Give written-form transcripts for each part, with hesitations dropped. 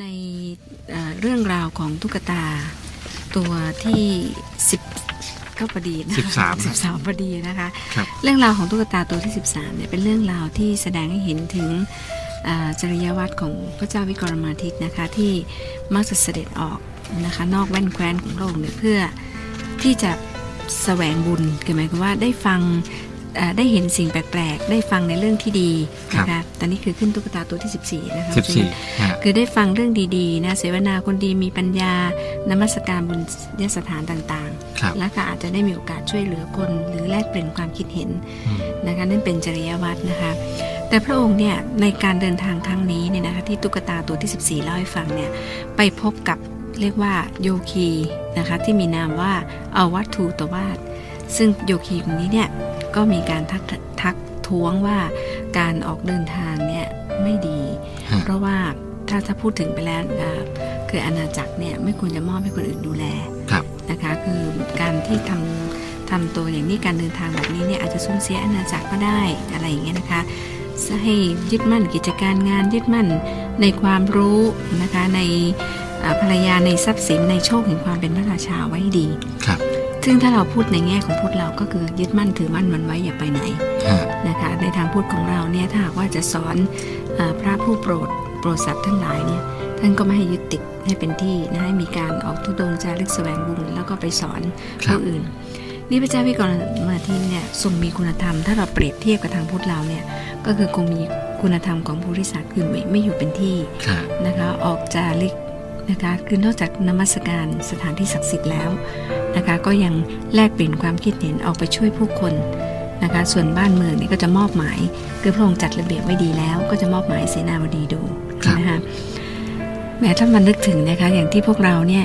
ในเรื่องราวของตุ๊กตาตัวที่10ก็พอดีนะคะ13พอดีนะคะเรื่องราวของตุ๊กตาตัวที่13เนี่ยเป็นเรื่องราวที่แสดงให้เห็นถึงจริยวัตรของพระเจ้าวิกรมาทิตย์นะคะที่มักจะเสด็จออกนะคะนอกแว่นแคว้นของโลกเนี่ยเพื่อที่จะแสวงบุญคือหมายความว่าได้ฟังได้เห็นสิ่งแปลกๆได้ฟังในเรื่องที่ดีนะคะตอนนี้คือขึ้นตุ๊กตาตัวที่14นะคะคือได้ฟังเรื่องดีๆนะเสวนาคนดีมีปัญญานมัสการบุญยสถานต่างๆและก็อาจจะได้มีโอกาสช่วยเหลือคนหรือแลกเปลี่ยนความคิดเห็นนะคะนั่นเป็นจริยวัตรนะคะแต่พระองค์เนี่ยในการเดินทางครั้งนี้เนี่ยนะคะที่ตุ๊กตาตัวที่14เล่าให้ฟังเนี่ยไปพบกับเรียกว่าโยคีนะคะที่มีนามว่าอาวัตถูตวาสซึ่งโยคีคนนี้เนี่ยก็มีการทักท้วงว่าการออกเดินทางเนี่ยไม่ดีเพราะว่าถ้าพูดถึงไปแล้วคืออาณาจักรเนี่ยไม่ควรจะมอบให้คนอื่นดูแลนะคะคือการที่ทำตัวอย่างนี้การเดินทางแบบนี้เนี่ยอาจจะสูญเสียอาณาจักรก็ได้อะไรอย่างเงี้ยนะคะให้ยึดมั่นกิจการงานยึดมั่นในความรู้นะคะในภรรยาในทรัพย์สินในโชคแห่งความเป็นพระราชาไว้ดีซึ่งถ้าเราพูดในแง่ของพุทธเราก็คือยึดมั่นถือมั่นมันไว้อย่าไปไหนนะคะในทางพุทธของเราเนี่ยถ้าหากว่าจะสอนพระผู้โปรดสัตว์ทั้งหลายเนี่ยท่านก็ไม่ให้ยึดติดให้เป็นที่นะให้มีการออกทุดงจาริกแสวงบุญแล้วก็ไปสอนผู้อื่นนี่พระเจ้าวิกรมาทิตย์เนี่ยทรงมีคุณธรรมถ้าเราเปรียบเทียบกับทางพุทธเราเนี่ยก็คือคงมีคุณธรรมของภูริศาสตร์คือไม่อยู่เป็นที่นะคะออกจาริกนะคะคือนอกจากนมัสการสถานที่ศักดิ์สิทธิ์แล้วนะคะก็ยังแลกเปลี่ยนความคิดเห็นออกไปช่วยผู้คนนะคะส่วนบ้านเมืองนี่ก็จะมอบหมายคือพระองค์จัดระเบียบไว้ดีแล้วก็จะมอบหมายเสนาบดีดูนะคะแม้ถ้ามันนึกถึงนะคะอย่างที่พวกเราเนี่ย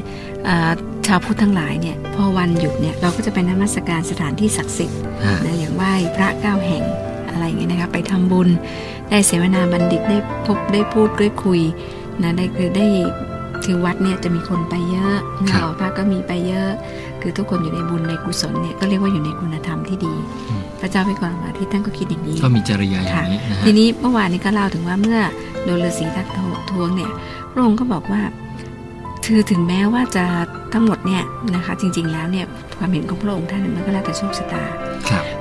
ชาวพุทธทั้งหลายเนี่ยพอวันหยุดเนี่ยเราก็จะไปนมัสการสถานที่ศักดิ์สิทธิ์นะอย่างไหว้พระ9แห่งอะไรอย่างเงี้ยนะคะไปทำบุญได้เสวนาบัณฑิตได้พบได้พูดได้คุยนะได้คือได้คือวัดเนี่ยจะมีคนไปเยอะหอพระก็มีไปเยอะคือทุกคนอยู่ในบุญในกุศลเนี่ยก็เรียกว่าอยู่ในคุณธรรมที่ดีพระเจ้าวิกรมาทิตย์ท่านก็คิดอย่างนี้ก็มีจริยาอย่างนี้ทีนี้เมื่อวานนี้ก็เล่าถึงว่าเมื่อโดนฤาษีทักท้วงเนี่ยพระองค์ก็บอกว่าคือถึงแม้ว่าจะทั้งหมดเนี่ยนะคะจริงๆแล้วเนี่ยความเห็นของพระองค์ท่านมันก็แล้วแต่โชคชะตา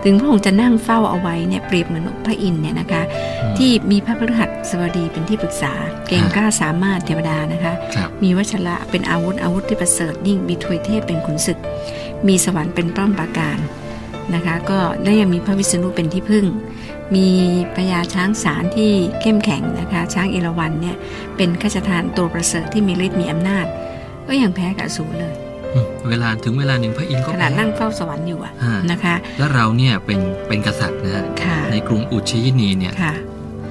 ถึงพระองค์จะนั่งเฝ้าเอาไว้เนี่ยเปรียบเหมือนพระอินทร์เนี่ยนะคะที่มีพระพฤหัสบดีเป็นที่ปรึกษาเก่งกล้าสามารถเทวดานะคะมีวชระเป็นอาวุธที่ประเสริฐยิ่งมีทวยเทพเป็นขุนศึกมีสวรรค์เป็นป้อมปราการนะคะก็ได้ยังมีพระวิษณุเป็นที่พึ่งมีพญาช้างสารที่เข้มแข็งนะคะช้างเอราวัณเนี่ยเป็นข้าชทานตัวประเสริฐที่มีฤทธิ์มีอำนาจก็ยังแพ้กับอสูรเลยเวลาหนึ่งพระอินทร์ก็ขนาดนั่งเฝ้าสวรรค์อยู่นะคะแล้วเราเนี่ยเป็นกษัตริย์นะฮะในกรุงอุชยินีเนี่ย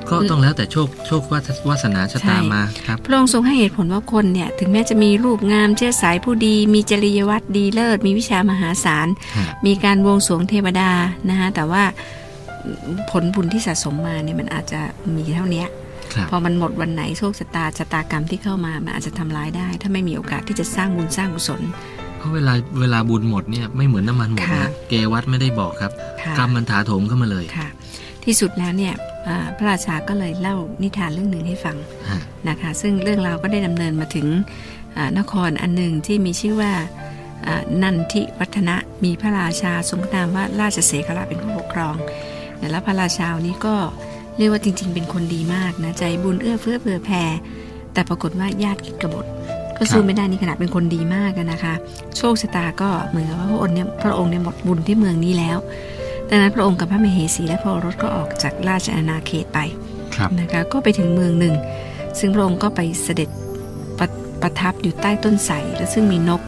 ก็ต้องแล้วแต่โชคว่าสนาชะตามาครับพระองค์ทรงให้เหตุผลว่าคนเนี่ยถึงแม้จะมีรูปงามเชื้อสายผู้ดีมีจริยวัตรดีเลิศมีวิชามหาศาลมีการบวงสรวงเทวดานะคะแต่ว่าผลบุญที่สะสมมาเนี่ยมันอาจจะมีเท่านี้พอมันหมดวันไหนโชคชะตากรรมที่เข้ามามันอาจจะทำร้ายได้ถ้าไม่มีโอกาสที่จะสร้างบุญสร้างกุศลเพราะเวลาบุญหมดเนี่ยไม่เหมือนน้ำมันหมดนะเกวัตไม่ได้บอกครับกรรมมันถาโถมเข้ามาเลยที่สุดแล้วเนี่ยพระราชาก็เลยเล่านิทานเรื่องหนึ่งให้ฟังนะคะซึ่งเรื่องราวก็ได้ดำเนินมาถึงนครอันหนึ่งที่มีชื่อว่านันทิวัฒนะมีพระราชาทรงนามว่าราชเสขละเป็นผู้ปกครองแล้วพระราชานี้ก็เรียกว่าจริงๆเป็นคนดีมากนะใจบุญเอื้อเฟื้อเผื่อแผ่แต่ปรากฏว่าญาติคิดกบฏก็สู้ไม่ได้นี่ขนาดเป็นคนดีมากนะคะโชคชะตาก็เหมือนกับว่าพระองค์เนี่ยหมดบุญที่เมืองนี้แล้วดังนั้นพระองค์กับพระมเหสีและพระโอรสก็ออกจากราชอาณาเขตไปนะคะก็ไปถึงเมืองหนึ่งซึ่งพระองค์ก็ไปเสด็จประทับอยู่ใต้ต้นไทรและซึ่งมีนก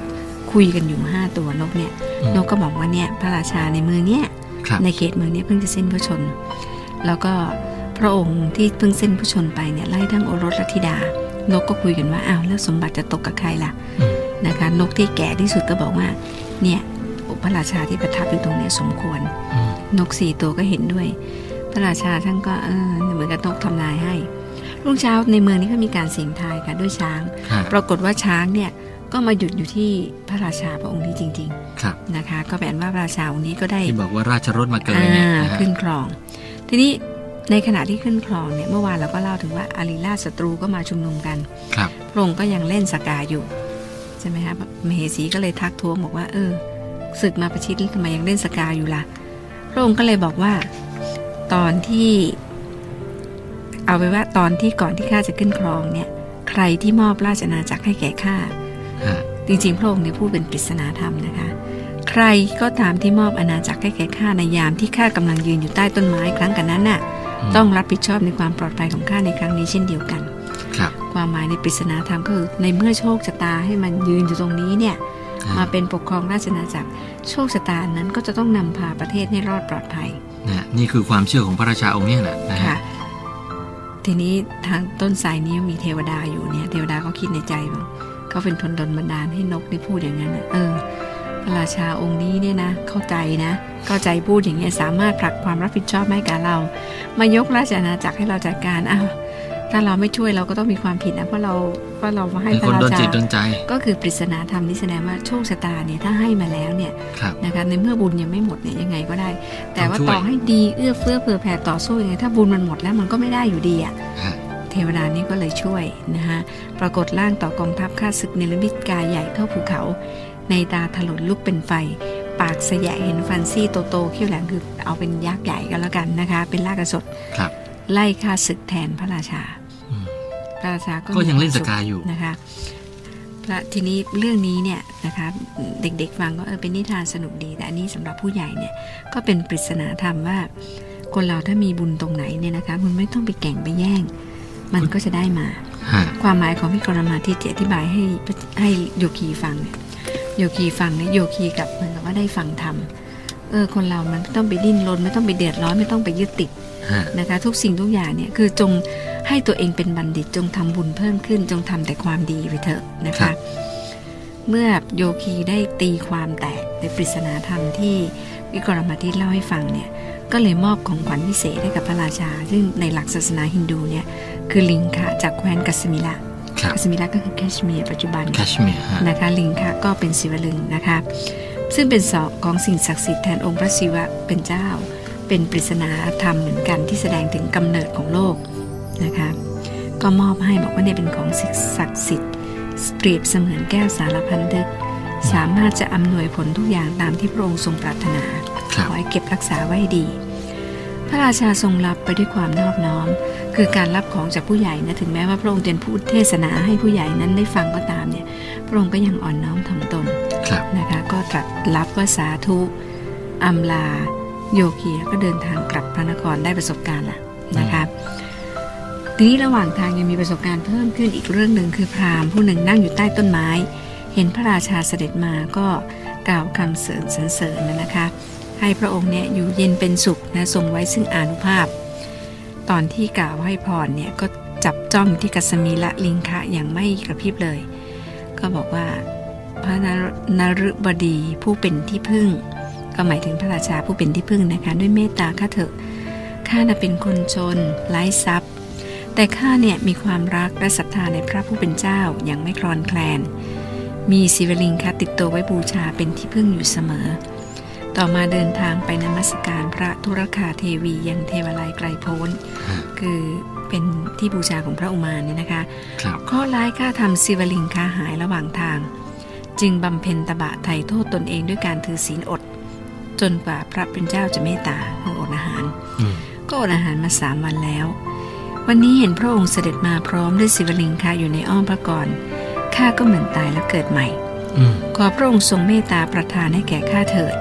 คุยกันอยู่5ตัวนกเนี่ยนกก็บอกว่าเนี่ยพระราชาในเมืองเนี่ยในเขตเมืองนี้เพิ่งจะสิ้นพระชนแล้วก็พระองค์ที่เพิ่งสิ้นพระชนไปเนี่ยไล่ทั้งโอรสและธิดานกก็คุยกันว่าอ้าวแล้วสมบัติจะตกกับใครล่ะนะคะนกที่แก่ที่สุดก็บอกว่าเนี่ยพระราชาที่ประทับอยู่ตรงนี้สมควรนก4ตัวก็เห็นด้วยพระราชาท่านก็เหมือนกับนกทำลายให้รุ่งเช้าในเมืองนี้ก็มีการเสี่ยงทายกันด้วยช้างปรากฏว่าช้างเนี่ยก็มาหยุดอยู่ที่พระราชาพระองค์นี้จริงๆนะคะก็แปลว่าพระราชาองค์นี้ก็ได้ที่บอกว่าราชรถมาเกิดเนี่ยขึ้นครองทีนี้ ในขณะที่ขึ้นคลองเนี่ยเมื่อวานเราก็เล่าถึงว่าอารีราชศัตรูก็มาชุมนุมกันพระองค์ก็ยังเล่นสกาอยู่ใช่ไหมครับมเหสีก็เลยทักท้วงบอกว่าศึกมาประชิดทำไมยังเล่นสกาอยู่ล่ะพระองค์ก็เลยบอกว่าก่อนที่ข้าจะขึ้นครองเนี่ยใครที่มอบราชอาณาจักรให้แก่ข้าจริงๆพระองค์เนี่ยพูดเป็นปริศนาธรรมนะคะใครก็ตามที่มอบอาณาจักรให้แก่ข้าในยามที่ข้ากำลังยืนอยู่ใต้ต้นไม้ครั้งกันนั้นน่ะต้องรับผิดชอบในความปลอดภัยของข้าในครั้งนี้เช่นเดียวกันความหมายในปริศนาธรรมก็คือในเมื่อโชคชะตาให้มันยืนอยู่ตรงนี้เนี่ยมาเป็นปกครองราชอาณาจักรโชคชะตานั้นก็จะต้องนำพาประเทศให้รอดปลอดภัยนี่คือความเชื่อของพระราชาองค์นี้แหละนะคะทีนี้ทางต้นสายนี้มีเทวดาอยู่เนี่ยเทวดาก็คิดในใจว่าเขาเป็นทนดลบันดาลให้นกได้พูดอย่างนั้นพระราชาองค์นี้เนี่ยนะเข้าใจพูดอย่างเงี้ยสามารถผลักความรับผิดชอบให้กับเรามายกราชอาณาจักรให้เราจัดการถ้าเราไม่ช่วยเราก็ต้องมีความผิดนะเพราะเรามาให้พระราชาเป็นคนโดนจิตโดนใจก็คือปริศนาธรรมที่แสดงว่าโชคชะตาเนี่ยถ้าให้มาแล้วเนี่ยนะคะในเมื่อบุญยังไม่หมดเนี่ยยังไงก็ได้แต่ว่าต่อให้ดีเอื้อเฟื้อเผื่อแผ่ต่อสู้ยังไงถ้าบุญมันหมดแล้วมันก็ไม่ได้อยู่ดีอ่ะเทวดานี้ก็เลยช่วยนะคะปรากฏร่างต่อกองทัพข้าศึกเนรมิตกายใหญ่เท่าภูเขาในตาถลนลุกเป็นไฟปากเสยะเห็นฟันซี่โตๆเขี้ยวแหลมคือเอาเป็นยักษ์ใหญ่กันแล้วกันนะคะเป็นลากสดไล่ข้าศึกแทนพระราชาพระราชาก็ยังเล่นสกาอยู่นะคะทีนี้เรื่องนี้เนี่ยนะคะเด็กๆฟังก็เป็นนิทานสนุกดีแต่อันนี้สำหรับผู้ใหญ่เนี่ยก็เป็นปริศนาธรรมว่าคนเราถ้ามีบุญตรงไหนเนี่ยนะคะคุณไม่ต้องไปแข่งไปแย่งมันก็จะได้มาความหมายของพิกรมาทิฏฐิอธิบายให้โยคีฟังเนี่ยโยคีกับเหมือนกับว่าได้ฟังธรรมคนเรามันไม่ต้องไปดิ้นรนไม่ต้องไปเดือดร้อนไม่ต้องไปยึดติดนะคะทุกสิ่งทุกอย่างเนี่ยคือจงให้ตัวเองเป็นบัณฑิตจงทำบุญเพิ่มขึ้นจงทำแต่ความดีไปเถอะนะคะเมื่อโยคีได้ตีความแตกในปริศนาธรรมที่วิกรมาทิฏฐิเล่าให้ฟังเนี่ยก็เลยมอบของขวัญพิเศษให้กับพระราชาซึ่งในหลักศาสนาฮินดูเนี่ยคือลิงคะจากแคว้นกัสมิลาก็คือแคชเมียร์ปัจจุบันนะคะลิงคะก็เป็นศิวลึงนะคะซึ่งเป็นศอกของสิ่งศักดิ์สิทธิ์แทนองค์พระศิวะเป็นเจ้าเป็นปริศนาธรรมเหมือนกันที่แสดงถึงกำเนิดของโลกนะคะก็มอบให้บอกว่าเนี่ยเป็นของศักดิ์สิทธิ์เปรียบเสมือนแก้วสารพันนึกสามารถจะอำนวยผลทุกอย่างตามที่พระองค์ทรงปรารถนาขอให้เก็บรักษาไว้ดีพระราชาทรงรับไปด้วยความนอบน้อมคือการรับของจากผู้ใหญ่นะถึงแม้ว่าพระองค์จะพูดเทศนาให้ผู้ใหญ่นั้นได้ฟังก็ตามเนี่ยพระองค์ก็ยังอ่อนน้อมถ่อมตนนะคะก็ตรัสรับว่าสาธุอำลาโยคีก็เดินทางกลับพระนครได้ประสบการณ์ละนะคะทีนี้ระหว่างทางยังมีประสบการณ์เพิ่มขึ้นอีกเรื่องหนึ่งคือพราหมณ์ผู้หนึ่งนั่งอยู่ใต้ต้นไม้เห็นพระราชาเสด็จมาก็กล่าวคำสรรเสริญนะคะให้พระองค์เนี่ยอยู่เย็นเป็นสุขนะทรงไว้ซึ่งอานุภาพตอนที่กล่าวให้พรเนี่ยก็จับจ้องที่กัสมีละลิงคะอย่างไม่กระพริบเลยก็บอกว่าพระนฤบดีผู้เป็นที่พึ่งก็หมายถึงพระราชาผู้เป็นที่พึ่งนะคะด้วยเมตตาข้าเถอะข้าน่ะเป็นคนจนไร้ทรัพย์แต่ข้าเนี่ยมีความรักและศรัทธาในพระผู้เป็นเจ้าอย่างไม่คลอนแคลนมีศิวลิงคะติดตัวไว้บูชาเป็นที่พึ่งอยู่เสมอต่อมาเดินทางไปนมัสการพระธุรคาเทวียังเทวาลัยไกลโพ้นคือเป็นที่บูชาของพระอุมาเนี่ยนะคะข้อร้ายข้าทำศิวลิงคะหายระหว่างทางจึงบำเพ็ญตบะไถ่โทษตนเองด้วยการถือศีลอดจนกว่าพระเป็นเจ้าจะเมตตาคืออดอาหารก็อดอาหารมา3 วันแล้ววันนี้เห็นพระองค์เสด็จมาพร้อมด้วยศิวลิงคะอยู่ในอ้อมพระกรข้าก็เหมือนตายแล้วเกิดใหม่ขอพระองค์ทรงเมตตาประทานให้แก่ข้าเถิด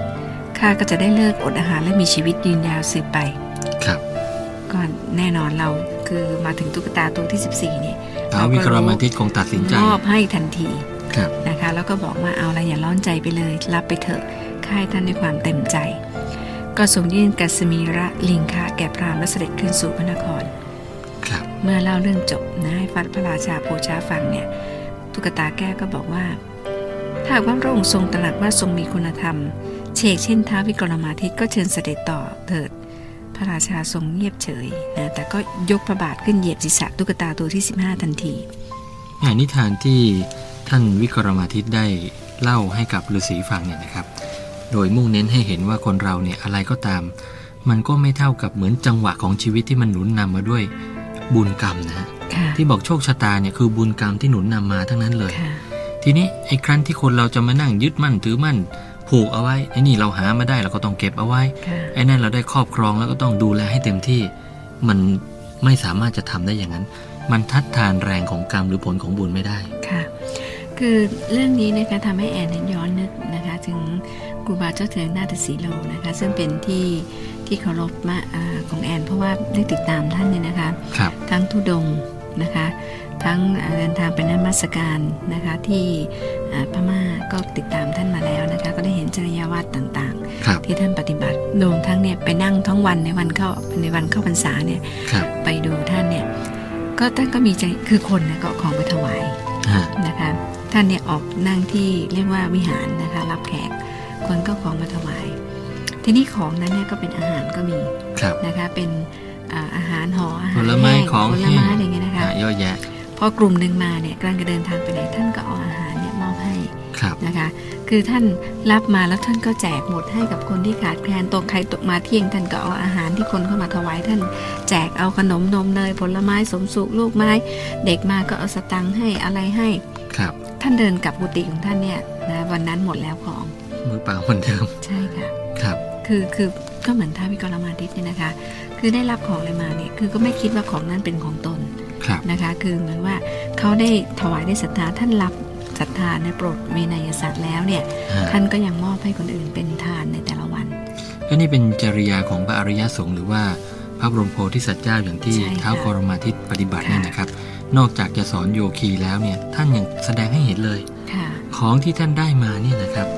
ข้าก็จะได้เลิกอดอาหารและมีชีวิตยืนยาวสืบไปครับก่อนแน่นอนเราคือมาถึงตุ๊กตาตัวที่14เนี่ยท้าววิกรมาทิตย์คงตัดสินใจมอบให้ทันทีนะคะแล้วก็บอกว่าเอาละอย่าร้อนใจไปเลยรับไปเถอะข้าให้ท่านด้วยความเต็มใจก็ทรงยื่นกัสมีระลิงคะแก่พราหมณ์และเสด็จขึ้นสู่พระนครครับเมื่อเล่าเรื่องจบนะให้พระราชาโพชาฟังเนี่ยตุ๊กตาแก้วก็บอกว่าถ้าหากว่าพระองค์ทรงตรัสว่าทรงมีคุณธรรมเชกเช่นท้าววิกรมาทิตย์ก็เชิญเสด็จต่อเถิดพระราชาทรงเงียบเฉยนะแต่ก็ยกพระบาทขึ้นเหยียบศีรษะตุ๊กตาตัวที่15ทันทีนิทานที่ท่านวิกรมาทิตย์ได้เล่าให้กับฤาษีฟังเนี่ยนะครับโดยมุ่งเน้นให้เห็นว่าคนเราเนี่ยอะไรก็ตาม มันก็ไม่เท่ากับเหมือนจังหวะของชีวิตที่มันหนุนนำมาด้วยบุญกรรมนะที่บอกโชคชะตาเนี่ยคือบุญกรรมที่หนุนนำมาทั้งนั้นเลยทีนี้ไอ้ครั้นที่คนเราจะมานั่งยึดมั่นถือมั่นผูกเอาไว้ไอ้นี่เราหามาได้เราก็ต้องเก็บเอาไว้ไอ้นั่นเราได้ครอบครองแล้วก็ต้องดูแลให้เต็มที่มันไม่สามารถจะทำได้อย่างนั้นมันทัดทานแรงของกรรมหรือผลของบุญไม่ได้ค่ะคือเรื่องนี้นะคะทำให้แอนย้อนนึกนะคะถึงครูบาเจ้าเถืองนาฏสีโลนะคะซึ่งเป็นที่เคารพมากของแอนเพราะว่าได้ติดตามท่านเนี่ยนะคะทั้งธุดงค์นะคะทั้งเดินทางไปนมัสการนะคะที่พม่าก็ติดตามท่านมาแล้วนะคะก็ได้เห็นจริยวัตรต่างๆที่ท่านปฏิบัติรวมทั้งเนี่ยไปนั่งทั้งวันในวันเข้าพรรษาเนี่ยไปดูท่านเนี่ยก็ท่านก็มีใจคือคนเนี่ยก็ของไปถวายนะคะท่านเนี่ยออกนั่งที่เรียกว่าวิหารนะคะรับแขกคนก็ของมาถวายทีนี้ของนั้นเนี่ยก็เป็นอาหารก็มีนะคะเป็นอาหารห่ออาหารผลไม้ของผลไม้อะไรเงี้ยนะคะเยอะแยะพอกลุ่มหนึ่งมาเนี่ยกำลังจะเดินทางไปไหนท่านก็เอาอาหารเนี่ยมอบให้นะคะคือท่านรับมาแล้วท่านก็แจกหมดให้กับคนที่ขาดแคลนตกใครตกมาเที่ยงท่านก็เอาอาหารที่คนเข้ามาถวายท่านแจกเอาขนมนมเนยผลไม้สมสุกลูกไม้เด็กมาก็เอาสตังค์ให้อะไรให้ท่านเดินกลับกุฏิของท่านเนี่ยนะวันนั้นหมดแล้วของมือเปล่าเหมือนเดิมใช่ค่ะครับคือก็เหมือนท้าววิกรมาทิตย์เนี่ยนะคะคือได้รับของอะไรมาเนี่ยคือก็ไม่คิดว่าของนั้นเป็นของตนนะคะคือเหมือนว่าเขาได้ถวายได้ศรัทธาท่านรับศรัทธาในโปรดเมนัยสัตว์แล้วเนี่ยท่านก็ยังมอบให้คนอื่นเป็นทานในแต่ละวันก็นี่เป็นจริยาของพระอริยสงฆ์หรือว่าพระบรมโพธิสัตว์เจ้าอย่างที่ท้าววิกรมาทิตย์ปฏิบัติเนี่ยนะครับนอกจากจะสอนโยคีแล้วเนี่ยท่านยังแสดงให้เห็นเลยของที่ท่านได้มาเนี่ยนะครับ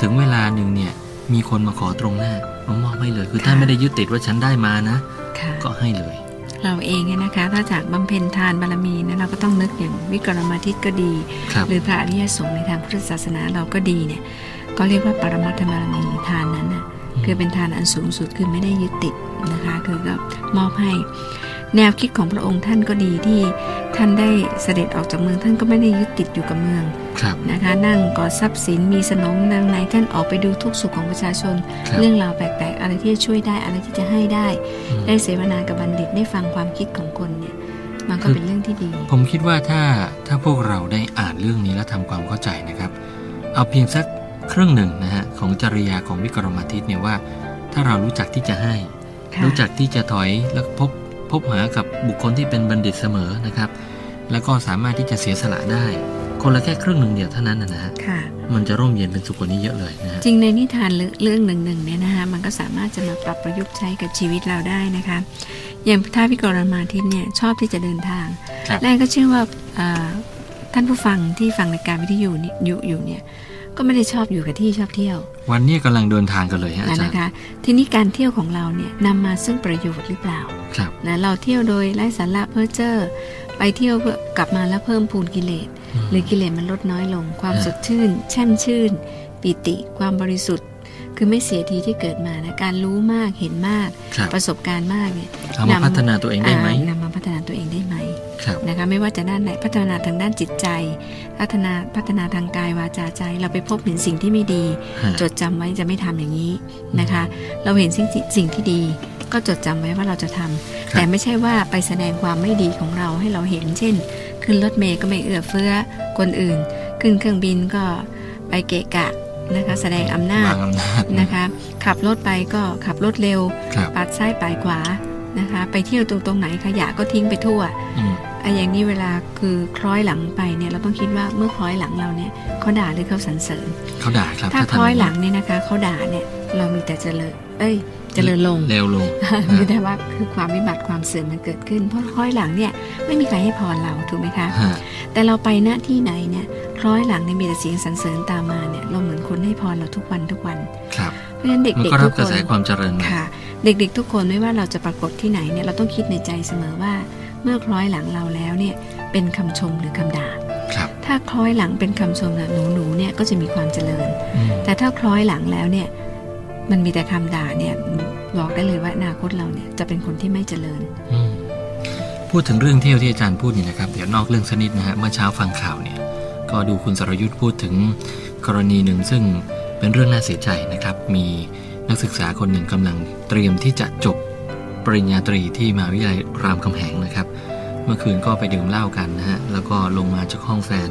ถึงเวลาหนึ่งเนี่ยมีคนมาขอตรงหน้ามอบให้เลยคือท่านไม่ได้ยึดติดว่าฉันได้มานะก็ให้เลยเราเองเนี่ยนะคะถ้าจากบำเพ็ญทานบารมีเนี่ยเราก็ต้องนึกอย่างวิกรมาทิตย์ก็ดีหรือพระอริยสงฆ์ในทางพุทธศาสนาเราก็ดีเนี่ยก็เรียกว่าปรมัตถบารมีทานนั้นนะคือเป็นทานอันสูงสุดคือไม่ได้ยึดติดนะคะคือก็มอบให้แนวคิดของพระองค์ท่านก็ดีที่ท่านได้เสด็จออกจากเมืองท่านก็ไม่ได้ยึดติดอยู่กับเมืองนะคะนั่งกอดทรัพย์สินมีสนมนางในท่านออกไปดูทุกสุขของประชาชนเรื่องราวแปลกๆอะไรที่จะช่วยได้อะไรที่จะให้ได้เสวนากับบัณฑิตได้ฟังความคิดของคนเนี่ยมันก็เป็นเรื่องที่ดีผมคิดว่าถ้าพวกเราได้อ่านเรื่องนี้และทำความเข้าใจนะครับเอาเพียงสักครึ่งหนึ่งนะฮะของจริยาของวิกรมาทิตย์เนี่ยว่าถ้าเรารู้จักที่จะให้รู้จักที่จะถอยและพบหากับบุคคลที่เป็นบัณฑิตเสมอนะครับแล้วก็สามารถที่จะเสียสละได้คนละแค่ครึ่งหนึ่งเดียวเท่านั้นนะฮะมันจะร่มเย็นเป็นสุขกว่านี้เยอะเลยนะจริงในนิทานเรื่องหนึ่งเนี่ยนะคะมันก็สามารถจะมาปรับประยุกต์ใช้กับชีวิตเราได้นะคะอย่างท้าววิกรมาทิตย์เนี่ยชอบที่จะเดินทางและก็เชื่อว่าท่านผู้ฟังที่ฟังในการวิทยุอยู่เนี่ยก็ไม่ได้ชอบอยู่กับที่ชอบเที่ยววันนี้กำลังเดินทางกันเลยฮะอาจารย์นะคะทีนี้การเที่ยวของเราเนี่ยนำมาซึ่งประโยชน์หรือเปล่านะเราเที่ยวโดยไร้สาระเพ้อเจ้อไปเที่ยวกลับมาแล้วเพิ่มพูนกิเลสหรือกิเลสมันลดน้อยลงความสดชื่นแช่มชื่นปิติความบริสุทธิ์คือไม่เสียทีที่เกิดมานะการรู้มากเห็นมากประสบการณ์มากเนี่ยนำมาพัฒนาตัวเองได้ไหมนำมาพัฒนาตัวเองได้ไหมนะคะไม่ว่าจะด้านไหนพัฒนาทางด้านจิตใจพัฒนาทางกายวาจาใจเราไปพบเห็นสิ่งที่ไม่ดีจดจำไว้จะไม่ทำอย่างนี้นะคะเราเห็นสิ่งที่ดีก็จดจำไว้ว่าเราจะทำแต่ไม่ใช่ว่าไปแสดงความไม่ดีของเราให้เราเห็นเช่นขึ้นรถเมล์ก็ไม่เอื้อเฟื้อคนอื่นขึ้นเครื่องบินก็ไปเกะกะนะคะแสดงอำนาจนะคะขับรถไปก็ขับรถเร็วปัดซ้ายปาดขวานะคะไปเที่ยวตรงไหนขยะก็ทิ้งไปทั่วอย่างนี้เวลาคือคล้อยหลังไปเนี่ยเราต้องคิดว่าเมื่อคล้อยหลังเราเนี่ยเขาด่าหรือเขาสรรเสริญเขาด่าครับถ้าคล้อยหลังเนี่ยนะคะเขาด่าเนี่ยเรามีแต่เจริญลงเร็วลงมีแต่ว่าคือความวิบัติความเสื่อมมันเกิดขึ้นเพราะคล้อยหลังเนี่ยไม่มีใครให้พรเราถูกไหมคะแต่เราไปหน้าที่ไหนเนี่ยคล้อยหลังเนี่ยมีแต่เสียงสรรเสริญตามมาเนี่ยเราเหมือนคนให้พรเราทุกวันเพราะฉะนั้นเด็กๆทุกคนความเจริญค่ะเด็กๆทุกคนไม่ว่าเราจะปรากฏที่ไหนเนี่ยเราต้องคิดในใจเสมอว่าเมื่อคล้อยหลังเราแล้วเนี่ยเป็นคำชมหรือคำด่าถ้าคล้อยหลังเป็นคำชมนะหนูเนี่ยก็จะมีความเจริญแต่ถ้าคล้อยหลังแล้วเนี่ยมันมีแต่คำด่าเนี่ยบอกได้เลยว่าอนาคตเราเนี่ยจะเป็นคนที่ไม่เจริญพูดถึงเรื่องเที่ยวที่อาจารย์พูดนี่นะครับเดี๋ยวนอกเรื่องสักนิดนะฮะเมื่อเช้าฟังข่าวเนี่ยก็ดูคุณสรยุทธพูดถึงกรณีหนึ่งซึ่งเป็นเรื่องน่าเสียใจนะครับมี นักศึกษาคนหนึ่งกำลังเตรียมที่จะจบปริญญาตรีที่มหาวิทยาลัยรามคำแหงนะครับเมื่อคืนก็ไปดื่มเหล้ากันนะฮะแล้วก็ลงมาจากห้องแฟน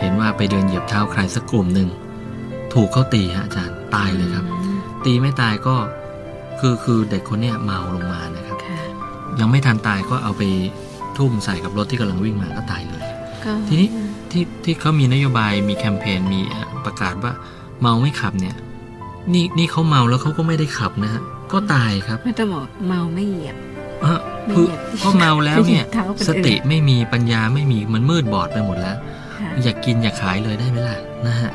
เห็นว่าไปเดินเหยียบเท้าใครสักกลุ่มหนึ่งถูกเขาตีฮะอาจารย์ตายเลยครับตีไม่ตายก็คือเด็กคนเนี้ยเมาลงมานะครับยังไม่ทันตายก็เอาไปทุ่มใส่กับรถที่กำลังวิ่งมาก็ตายเลยทีนี้ที่เขามีนโยบายมีแคมเปญมีประกาศว่าเมาไม่ขับเนี่ยนี่เขาเมาแล้วเขาก็ไม่ได้ขับนะฮะก็ตายครับไม่ต้องบอกเมาไม่เหยียบคือพอเมาแล้วเนี่ยสติไม่มีปัญญาไม่มีมันมืดบอดไปหมดแล้วอยากกินอยากขายเลยได้ไหมล่ะนะฮะ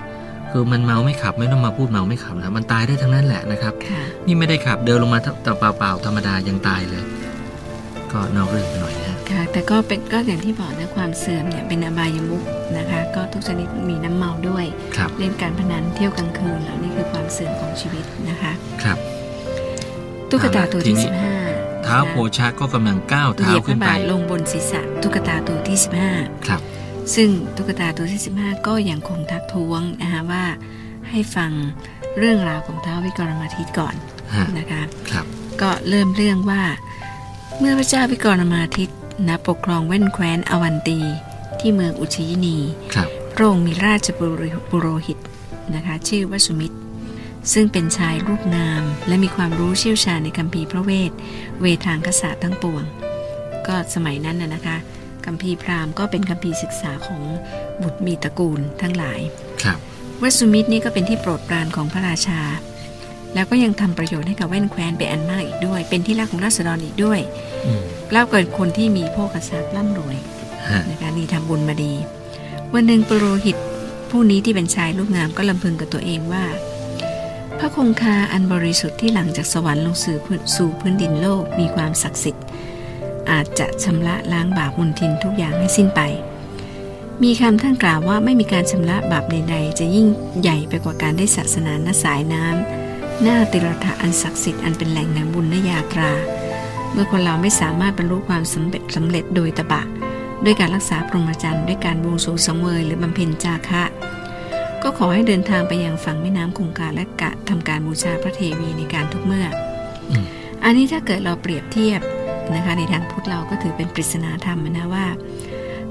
คือมันเมาไม่ขับไม่ต้องมาพูดเมาไม่ขับแล้วมันตายได้ทั้งนั้นแหละนะครับนี่ไม่ได้ขับเดินลงมาแต่เปล่าๆธรรมดายังตายเลยก็นอกเรื่องไปหน่อยนะค่ะแต่ก็เป็นก็อย่างที่บอกนะความเสื่อมเนี่ยเป็นอบายมุขนะคะก็ทุกชนิดมีน้ำเมาด้วยเล่นการพนันเที่ยวกลางคืนแล้วนี่คือความเสื่อมของชีวิตนะคะครับตุ๊กตาตัวที่15เท้าโพชะก็กำลังก้าวเท้าขึ้นไปลงบนศีรษะตุ๊กตาตัวที่15ครับซึ่งตุ๊กตาตัวที่15ก็ยังคงทักท้วงนะคะว่าให้ฟังเรื่องราวของท้าววิกรมาทิตย์ก่อนนะคะครับก็เริ่มเรื่องว่าเมื่อพระเจ้าวิกรมาทิตย์ปกครองแว่นแคว้นอวันตีที่เมืองอุชยินีพระองค์มีราชบุโรหิตนะคะชื่อวสุมิตรซึ่งเป็นชายรูปงามและมีความรู้เชี่ยวชาญในคัมภีร์พระเวทเวทางกษัตริย์ทั้งปวงก็สมัยนั้นนะคะคัมภีร์พราหมณ์ก็เป็นคัมภีร์ศึกษาของบุตรมีตระกูลทั้งหลายครับวสุมิตรนี่ก็เป็นที่โปรดปรานของพระราชาแล้วก็ยังทำประโยชน์ให้กับแว่นแคว้นเป็นอันมากอีกด้วยเป็นที่รักของราษฎรอีกด้วยกล่าวเกิดคนที่มีโภคทรัพย์ร่ำรวยนะคะนี่ทำบุญมาดีวันหนึ่งปุโรหิตผู้นี้ที่เป็นชายรูปงามก็ลำพึงกับตัวเองว่าพระคงคาอันบริสุทธิ์ที่หลังจากสวรรค์ลงสู่พื้นดินโลกมีความศักดิ์สิทธิ์อาจจะชำระล้างบาปมลทินทุกอย่างให้สิ้นไปมีคำท่านกล่าวว่าไม่มีการชำระบาปใดๆจะยิ่งใหญ่ไปกว่าการได้ศาสนาณสายน้ำหน้าติรถะอันศักดิ์สิทธิ์อันเป็นแหล่งแห่งบุญญาตราเมื่อคนเราไม่สามารถบรรลุความสำเร็จโดยตบะด้วยการรักษาพรหมจรรย์ด้วยการบวงสรวงสังเวยหรือบำเพ็ญจาคะก็ขอให้เดินทางไปยังฝั่งแม่น้ำคงคาและกะทำการบูชาพระเทวีในการทุกเมื่อ อันนี้ถ้าเกิดเราเปรียบเทียบนะคะในทางพุทธเราก็ถือเป็นปริศนาธรรมนะว่า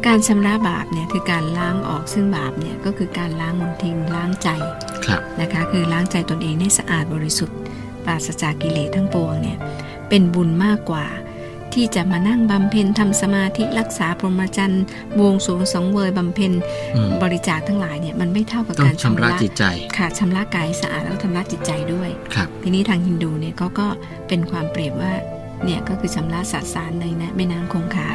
การชำระบาปเนี่ยคือการล้างออกซึ่งบาปเนี่ยก็คือการล้างมลทินล้างใจนะคะคือล้างใจตนเองให้สะอาดบริสุทธิ์ปราศจากกิเลสทั้งปวงเนี่ยเป็นบุญมากกว่าที่จะมานั่งบำเพ็ญทำสมาธิรักษาพรหมจรรย์บวงสรวงสังเวยบำเพ็ญบริจาคทั้งหลายเนี่ยมันไม่เท่ากับการชำระจิตใจค่ะชำระกายสะอาดแล้วชำระจิตใจด้วยทีนี้ทางฮินดูเนี่ยเขาก็เป็นความเปรียบว่าเนี่ยก็คือชำระสสารในแม่น้ำคงคา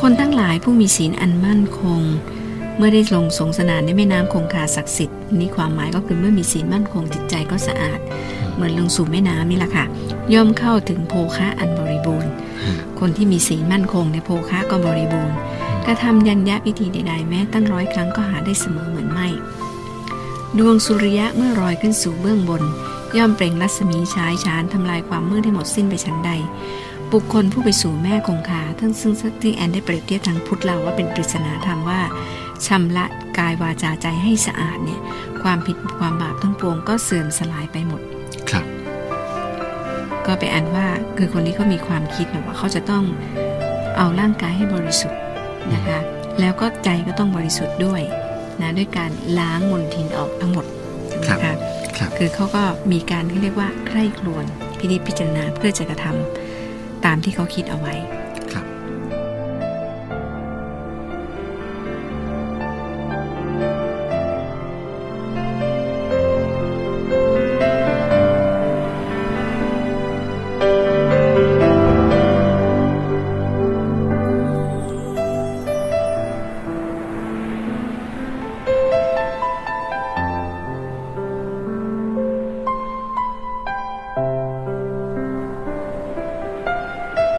คนทั้งหลายผู้มีศีลอันมั่นคงเมื่อได้ลงสงสนานในแม่น้ำคงคาศักดิ์สิทธิ์นี่ความหมายก็คือเมื่อมีศีลมั่นคงจิตใจก็สะอาดเหมือนลงสู่แม่น้ำนี่แหละค่ะย่อมเข้าถึงโภคะอันบริบูรณ์คนที่มีศีลมั่นคงในโภคะก็บริบูรณ์กระทำยัญญะพิธีใดๆแม้ตั้งร้อยครั้งก็หาได้เสมอเหมือนไม่ดวงสุริยะเมื่อลอยขึ้นสู่เบื้องบนย่อมเปล่งรัศมีฉายฉานทำลายความมืดให้หมดสิ้นไปชั้นใดบุคคลผู้ไปสู่แม่คงคาทั้งซึ่งแอนได้เปรียบเทียบทางพุทธเราว่าเป็นปริศนาธรรมว่าชำระกายวาจาใจให้สะอาดเนี่ยความผิดความบาปทั้งปวงก็เสื่อมสลายไปหมดครับก็ไปอ่านว่าคือคนนี้ก็มีความคิดแบบว่าเขาจะต้องเอาร่างกายให้บริสุทธิ์นะคะแล้วก็ใจก็ต้องบริสุทธิ์ด้วยนะด้วยการล้างมลทินออกทั้งหมดนะคะคือเขาก็มีการที่เรียกว่าใคร่ครวญพินิจพิจารณาเพื่อจะกระทำตามที่เขาคิดเอาไว้